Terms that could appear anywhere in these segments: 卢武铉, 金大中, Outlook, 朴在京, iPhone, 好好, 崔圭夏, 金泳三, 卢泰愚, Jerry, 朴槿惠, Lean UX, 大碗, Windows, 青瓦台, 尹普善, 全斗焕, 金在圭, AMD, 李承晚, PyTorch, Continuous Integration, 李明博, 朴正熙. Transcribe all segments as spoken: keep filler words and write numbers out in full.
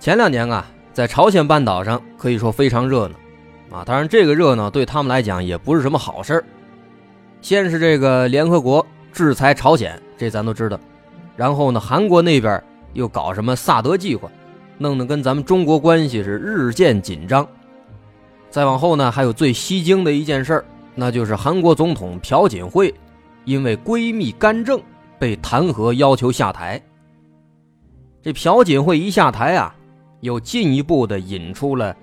前两年啊，在朝鲜半岛上可以说非常热闹啊，当然这个热闹对他们来讲也不是什么好事。先是这个联合国制裁朝鲜，这咱都知道，然后呢，韩国那边又搞什么萨德计划，弄得跟咱们中国关系是日渐紧张。再往后呢，还有最吸睛的一件事，那就是韩国总统朴槿惠因为闺蜜干政被弹劾要求下台。这朴槿惠一下台啊，又进一步的引出了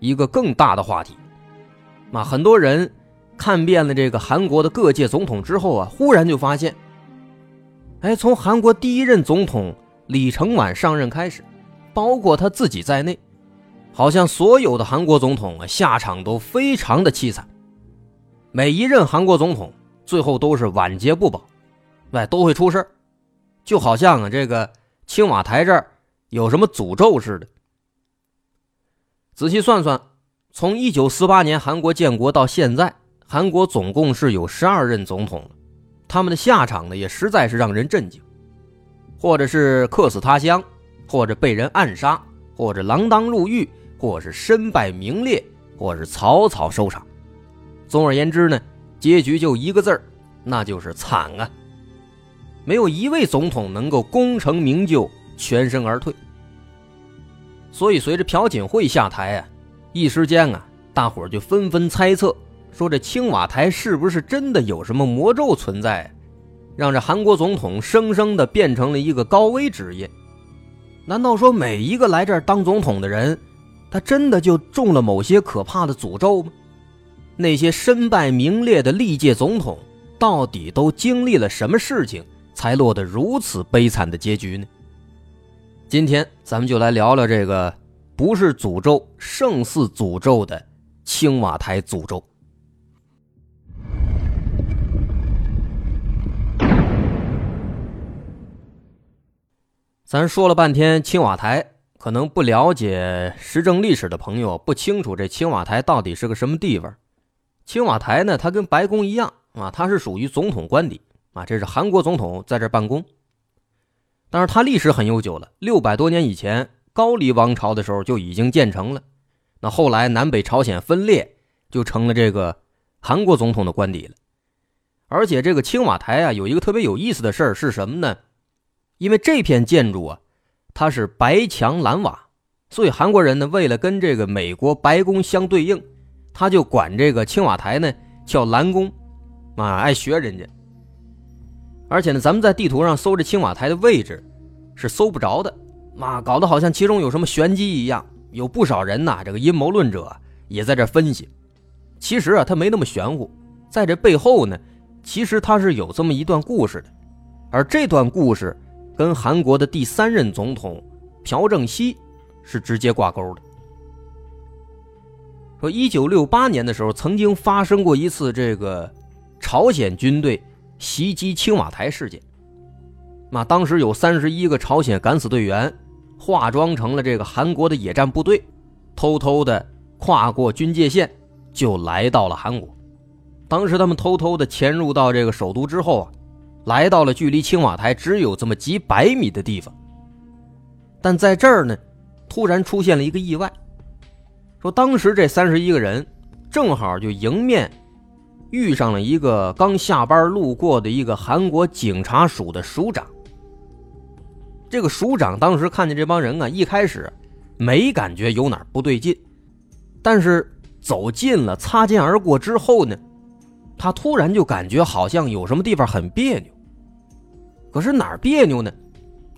一个更大的话题。那很多人看遍了这个韩国的各届总统之后啊，忽然就发现，哎，从韩国第一任总统李承晚上任开始，包括他自己在内，好像所有的韩国总统啊，下场都非常的凄惨。每一任韩国总统最后都是晚节不保，哎，都会出事，就好像啊，这个青瓦台这儿有什么诅咒似的。仔细算算，从一九四八年韩国建国到现在，韩国总共是有十二任总统了，他们的下场呢也实在是让人震惊，或者是客死他乡，或者被人暗杀，或者锒铛入狱，或者是身败名裂，或者是草草收场。总而言之呢，结局就一个字儿，那就是惨啊！没有一位总统能够功成名就，全身而退。所以随着朴槿惠下台啊，一时间啊，大伙儿就纷纷猜测，说这青瓦台是不是真的有什么魔咒存在、啊、让这韩国总统生生的变成了一个高危职业。难道说每一个来这儿当总统的人，他真的就中了某些可怕的诅咒吗？那些身败名裂的历届总统到底都经历了什么事情，才落得如此悲惨的结局呢？今天咱们就来聊聊这个不是诅咒胜似诅咒的青瓦台诅咒。咱说了半天青瓦台，可能不了解时政历史的朋友不清楚这青瓦台到底是个什么地方。青瓦台呢，它跟白宫一样啊，它是属于总统官邸啊，这是韩国总统在这办公。但是它历史很悠久了，六百多年以前高丽王朝的时候就已经建成了，那后来南北朝鲜分裂，就成了这个韩国总统的官邸了。而且这个青瓦台啊，有一个特别有意思的事儿是什么呢？因为这片建筑啊，它是白墙蓝瓦，所以韩国人呢，为了跟这个美国白宫相对应，他就管这个青瓦台呢叫蓝宫啊，爱学人家。而且呢，咱们在地图上搜这青瓦台的位置是搜不着的、啊、搞得好像其中有什么玄机一样，有不少人呐、啊，这个阴谋论者也在这分析。其实啊，它没那么玄乎，在这背后呢，其实它是有这么一段故事的。而这段故事跟韩国的第三任总统朴正熙是直接挂钩的。说一九六八年的时候，曾经发生过一次这个朝鲜军队袭击青瓦台事件。那当时有三十一个朝鲜敢死队员化妆成了这个韩国的野战部队，偷偷的跨过军界线就来到了韩国。当时他们偷偷的潜入到这个首都之后啊，来到了距离青瓦台只有这么几百米的地方。但在这儿呢，突然出现了一个意外。说当时这三十一个人正好就迎面遇上了一个刚下班路过的一个韩国警察署的署长。这个署长当时看见这帮人啊，一开始没感觉有哪儿不对劲，但是走近了擦肩而过之后呢，他突然就感觉好像有什么地方很别扭。可是哪儿别扭呢？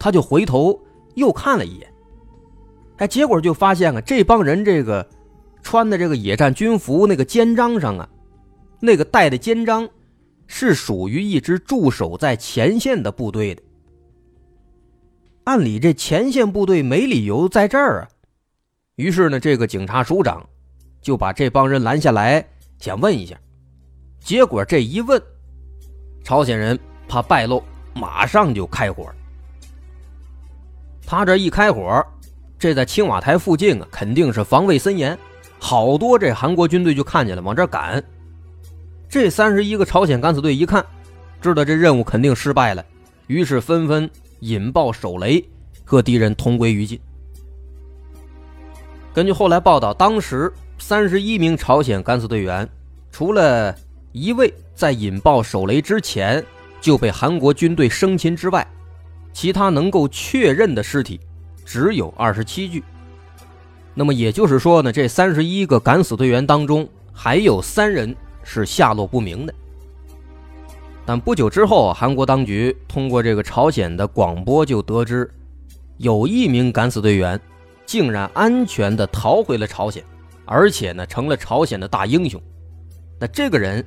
他就回头又看了一眼，哎，结果就发现啊，这帮人这个穿的这个野战军服那个肩章上啊，那个带的肩章是属于一支驻守在前线的部队的。按理这前线部队没理由在这儿啊。于是呢，这个警察署长就把这帮人拦下来，想问一下。结果这一问，朝鲜人怕败露，马上就开火。他这一开火，这在青瓦台附近啊，肯定是防卫森严，好多这韩国军队就看见了，往这赶。这三十一个朝鲜敢死队一看，知道这任务肯定失败了，于是纷纷引爆手雷，和敌人同归于尽。根据后来报道，当时三十一名朝鲜敢死队员，除了一位在引爆手雷之前就被韩国军队生擒之外，其他能够确认的尸体只有二十七具。那么也就是说呢，这三十一个敢死队员当中还有三人是下落不明的。但不久之后，韩国当局通过这个朝鲜的广播就得知，有一名敢死队员竟然安全地逃回了朝鲜，而且呢成了朝鲜的大英雄。那这个人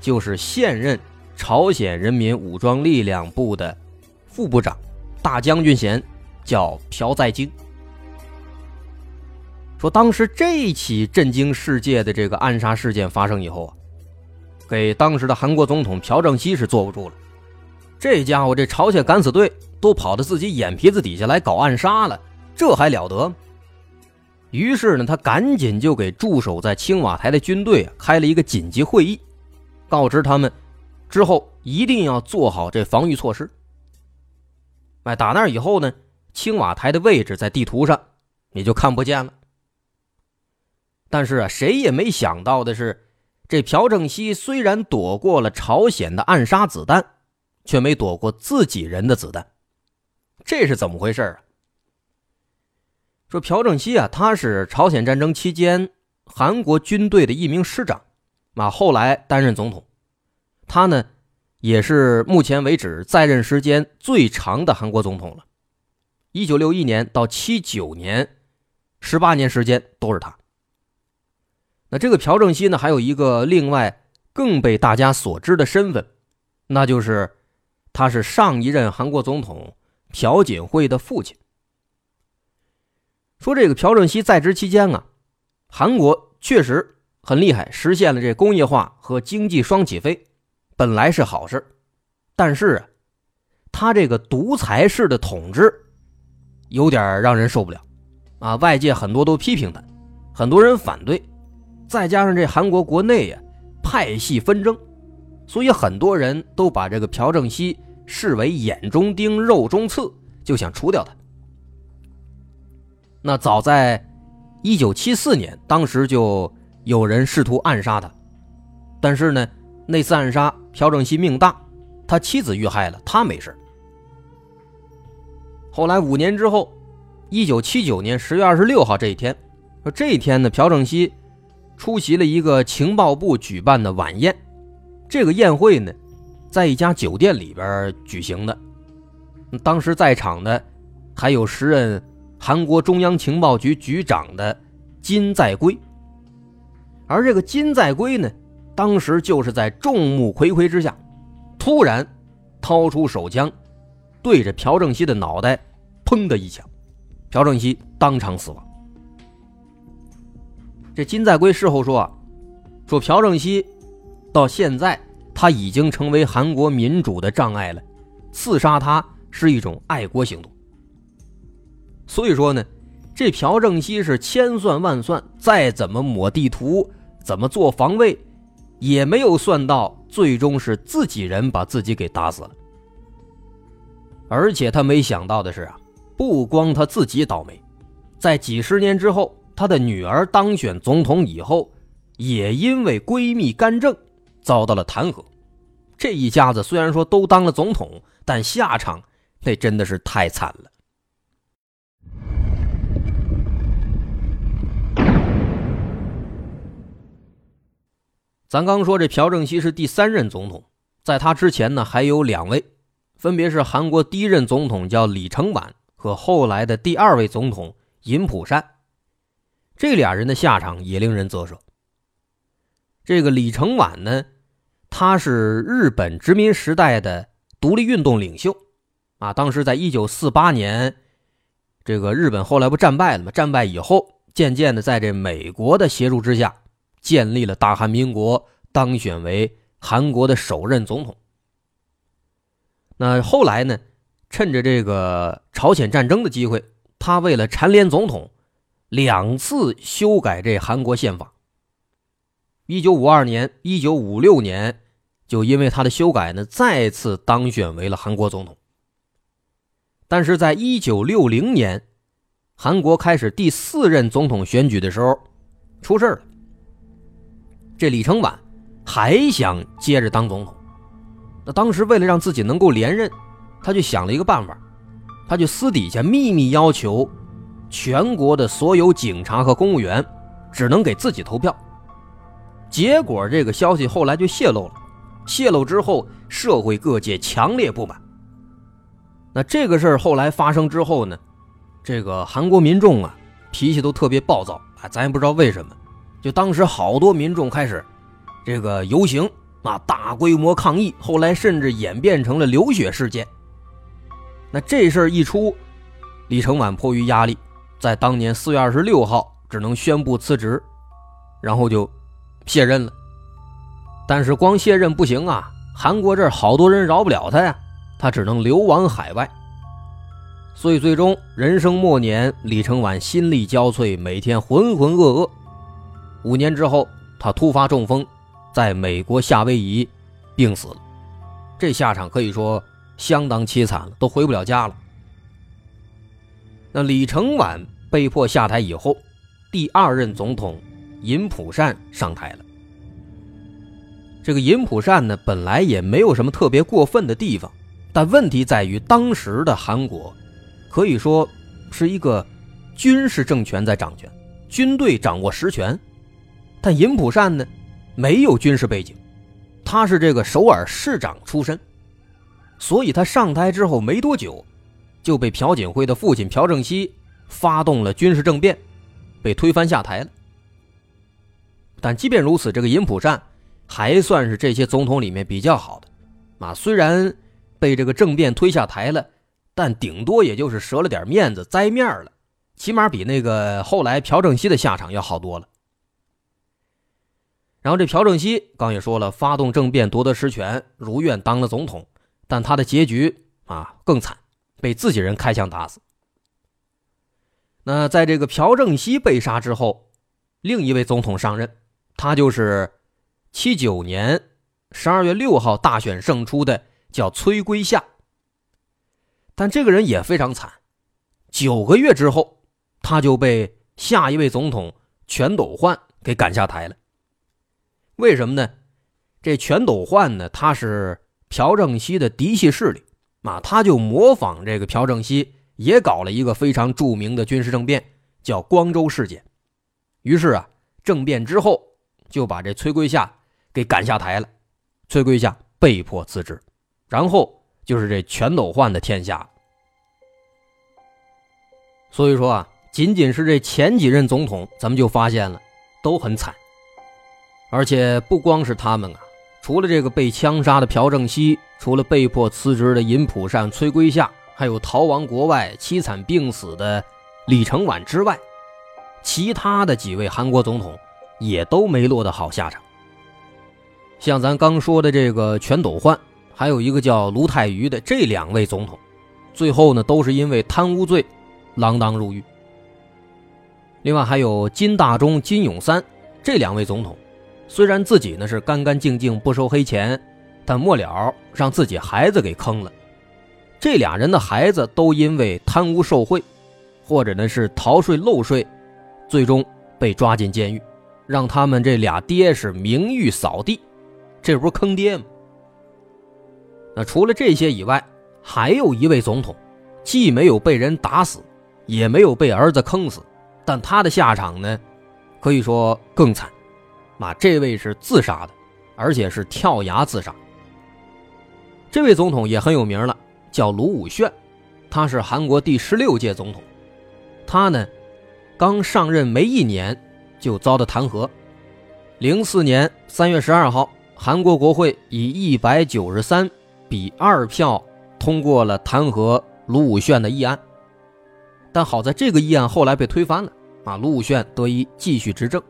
就是现任朝鲜人民武装力量部的副部长，大将军衔，叫朴在京。说当时这起震惊世界的这个暗杀事件发生以后啊，给当时的韩国总统朴正熙是坐不住了。这家伙这朝鲜敢死队都跑到自己眼皮子底下来搞暗杀了，这还了得？于是呢，他赶紧就给驻守在青瓦台的军队啊，开了一个紧急会议，告知他们之后一定要做好这防御措施。哎，打那以后呢，青瓦台的位置在地图上也就看不见了。但是啊，谁也没想到的是，这朴正熙虽然躲过了朝鲜的暗杀子弹，却没躲过自己人的子弹。这是怎么回事啊？说朴正熙啊，他是朝鲜战争期间韩国军队的一名师长，啊，后来担任总统。他呢，也是目前为止在任时间最长的韩国总统了。一九六一年到七九年，十八年时间都是他。那这个朴正熙呢，还有一个另外更被大家所知的身份，那就是他是上一任韩国总统朴槿惠的父亲。说这个朴正熙在职期间啊，韩国确实很厉害，实现了这工业化和经济双起飞，本来是好事。但是啊，他这个独裁式的统治有点让人受不了啊，外界很多都批评他，很多人反对，再加上这韩国国内啊派系纷争，所以很多人都把这个朴正熙视为眼中钉肉中刺，就想除掉他。那早在一九七四年，当时就有人试图暗杀他，但是呢，那次暗杀朴正熙命大，他妻子遇害了，他没事。后来五年之后，一九七九年十月二十六号这一天，这一天呢，朴正熙出席了一个情报部举办的晚宴，这个宴会呢，在一家酒店里边举行的。当时在场的还有时任韩国中央情报局局长的金在圭，而这个金在圭呢，当时就是在众目睽睽之下，突然掏出手枪，对着朴正熙的脑袋砰的一枪，朴正熙当场死亡。这金在圭事后说啊，说朴正熙到现在他已经成为韩国民主的障碍了，刺杀他是一种爱国行动。所以说呢，这朴正熙是千算万算，再怎么抹地图，怎么做防卫，也没有算到最终是自己人把自己给打死了。而且他没想到的是啊，不光他自己倒霉，在几十年之后，他的女儿当选总统以后，也因为闺蜜干政遭到了弹劾。这一家子虽然说都当了总统，但下场那真的是太惨了。咱刚说这朴正熙是第三任总统，在他之前呢还有两位，分别是韩国第一任总统叫李承晚和后来的第二位总统尹普善，这俩人的下场也令人啧舌。这个李承晚呢，他是日本殖民时代的独立运动领袖，啊，当时在一九四八年，这个日本后来不战败了吗？战败以后，渐渐的在这美国的协助之下，建立了大韩民国，当选为韩国的首任总统。那后来呢，趁着这个朝鲜战争的机会，他为了蝉联总统，两次修改这韩国宪法。一九五二年、一九五六年，就因为他的修改呢，再次当选为了韩国总统。但是在一九六零年，韩国开始第四任总统选举的时候，出事了。这李承晚还想接着当总统，那当时为了让自己能够连任，他就想了一个办法，他就私底下秘密要求全国的所有警察和公务员只能给自己投票。结果这个消息后来就泄露了，泄露之后社会各界强烈不满。那这个事儿后来发生之后呢，这个韩国民众啊脾气都特别暴躁啊，咱也不知道为什么，就当时好多民众开始这个游行啊，大规模抗议，后来甚至演变成了流血事件。那这事儿一出，李承晚迫于压力，在当年四月二十六号只能宣布辞职，然后就卸任了。但是光卸任不行啊，韩国这儿好多人饶不了他呀，他只能流亡海外。所以最终人生末年，李承晚心力交瘁，每天浑浑噩噩。五年之后，他突发中风，在美国夏威夷病死了。这下场可以说相当凄惨了，都回不了家了。那李承晚被迫下台以后，第二任总统尹普善上台了。这个尹普善呢，本来也没有什么特别过分的地方，但问题在于当时的韩国可以说是一个军事政权在掌权，军队掌握实权。但尹普善呢，没有军事背景，他是这个首尔市长出身，所以他上台之后没多久，就被朴槿惠的父亲朴正熙发动了军事政变，被推翻下台了。但即便如此，这个尹普善还算是这些总统里面比较好的啊，虽然被这个政变推下台了，但顶多也就是折了点面子，栽面了，起码比那个后来朴正熙的下场要好多了。然后这朴正熙刚也说了，发动政变夺得实权，如愿当了总统，但他的结局啊更惨，被自己人开枪打死。那在这个朴正熙被杀之后，另一位总统上任，他就是七九年十二月六号大选胜出的叫崔圭夏。但这个人也非常惨，九个月之后他就被下一位总统全斗焕给赶下台了。为什么呢？这全斗焕呢，他是朴正熙的嫡系势力啊，他就模仿这个朴正熙，也搞了一个非常著名的军事政变，叫光州事件。于是啊，政变之后就把这崔圭夏给赶下台了，崔圭夏被迫辞职，然后就是这全斗焕的天下。所以说啊，仅仅是这前几任总统，咱们就发现了都很惨。而且不光是他们啊，除了这个被枪杀的朴正熙，除了被迫辞职的尹普善、崔圭夏，还有逃亡国外凄惨病死的李承晚之外，其他的几位韩国总统也都没落得好下场。像咱刚说的这个全斗焕，还有一个叫卢泰愚的，这两位总统最后呢都是因为贪污罪锒铛入狱。另外还有金大中、金泳三，这两位总统虽然自己呢是干干净净不收黑钱，但末了让自己孩子给坑了。这俩人的孩子都因为贪污受贿，或者呢是逃税漏税，最终被抓进监狱，让他们这俩爹是名誉扫地，这不是坑爹吗？那除了这些以外，还有一位总统既没有被人打死，也没有被儿子坑死，但他的下场呢可以说更惨啊，这位是自杀的，而且是跳崖自杀。这位总统也很有名了，叫卢武铉，他是韩国第十六届总统。他呢，刚上任没一年就遭到弹劾。零四年三月十二号，韩国国会以一百九十三比二票通过了弹劾卢武铉的议案，但好在这个议案后来被推翻了啊，卢武铉得以继续执政。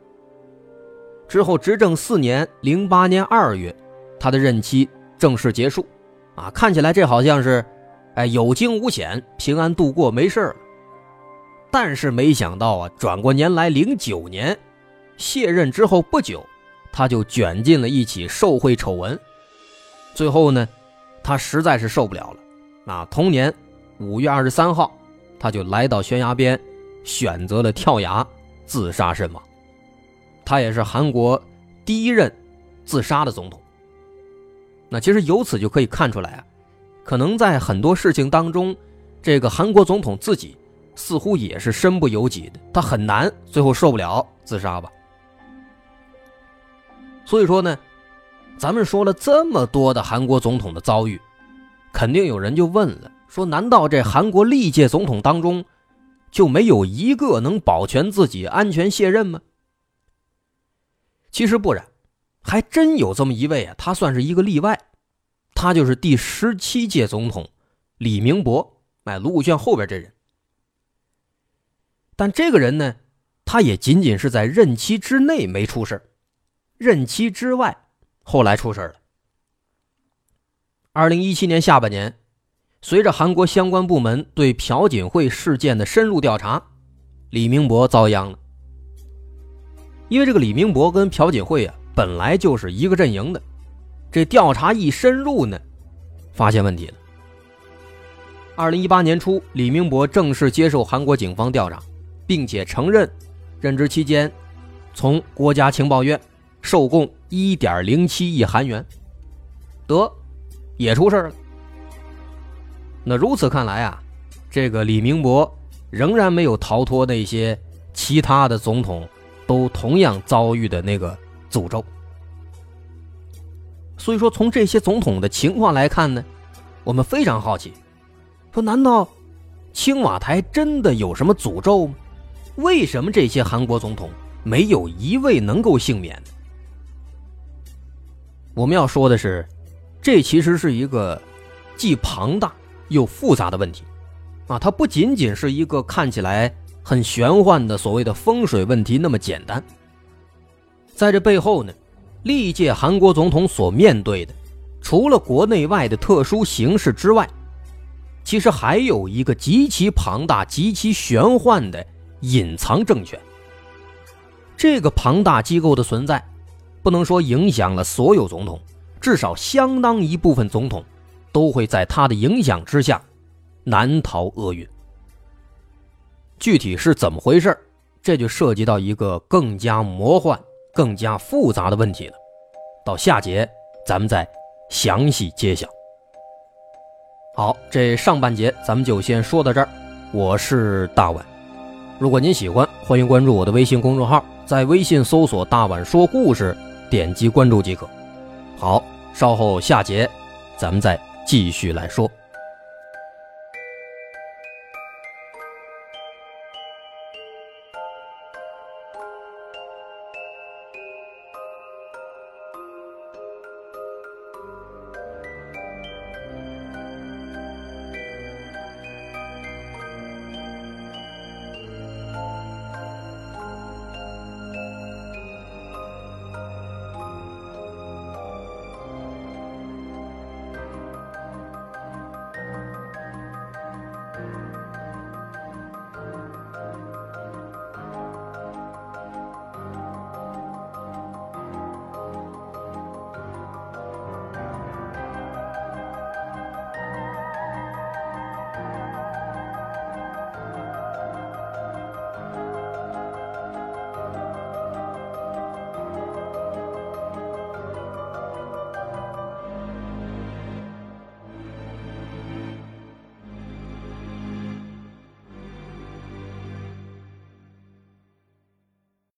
之后执政四年零八年二月，他的任期正式结束啊，看起来这好像是哎，有惊无险，平安度过，没事了。但是没想到啊，转过年来零九年卸任之后不久，他就卷进了一起受贿丑闻。最后呢，他实在是受不了了。那同年五月二十三号，他就来到悬崖边，选择了跳崖自杀身亡。他也是韩国第一任自杀的总统。那其实由此就可以看出来啊，可能在很多事情当中，这个韩国总统自己似乎也是身不由己的，他很难最后受不了自杀吧。所以说呢，咱们说了这么多的韩国总统的遭遇，肯定有人就问了，说难道这韩国历届总统当中就没有一个能保全自己安全卸任吗？其实不然，还真有这么一位啊，他算是一个例外，他就是第十七届总统李明博，哎，卢武铉后边这人。但这个人呢，他也仅仅是在任期之内没出事，任期之外后来出事了。二零一七年下半年，随着韩国相关部门对朴槿惠事件的深入调查，李明博遭殃了。因为这个李明博跟朴槿惠啊本来就是一个阵营的，这调查一深入呢，发现问题了。二零一八年初，李明博正式接受韩国警方调查，并且承认任职期间从国家情报院受供 一点零七 亿韩元。得，也出事了。那如此看来啊，这个李明博仍然没有逃脱那些其他的总统都同样遭遇的那个诅咒。所以说从这些总统的情况来看呢，我们非常好奇，说难道青瓦台真的有什么诅咒吗？为什么这些韩国总统没有一位能够幸免的？我们要说的是，这其实是一个既庞大又复杂的问题啊，它不仅仅是一个看起来很玄幻的所谓的风水问题那么简单。在这背后呢，历届韩国总统所面对的，除了国内外的特殊形势之外，其实还有一个极其庞大、极其玄幻的隐藏政权。这个庞大机构的存在，不能说影响了所有总统，至少相当一部分总统都会在他的影响之下难逃厄运。具体是怎么回事，这就涉及到一个更加魔幻、更加复杂的问题了，到下节咱们再详细揭晓。好，这上半节咱们就先说到这儿，我是大碗。如果您喜欢，欢迎关注我的微信公众号，在微信搜索大碗说故事，点击关注即可。好，稍后下节咱们再继续来说。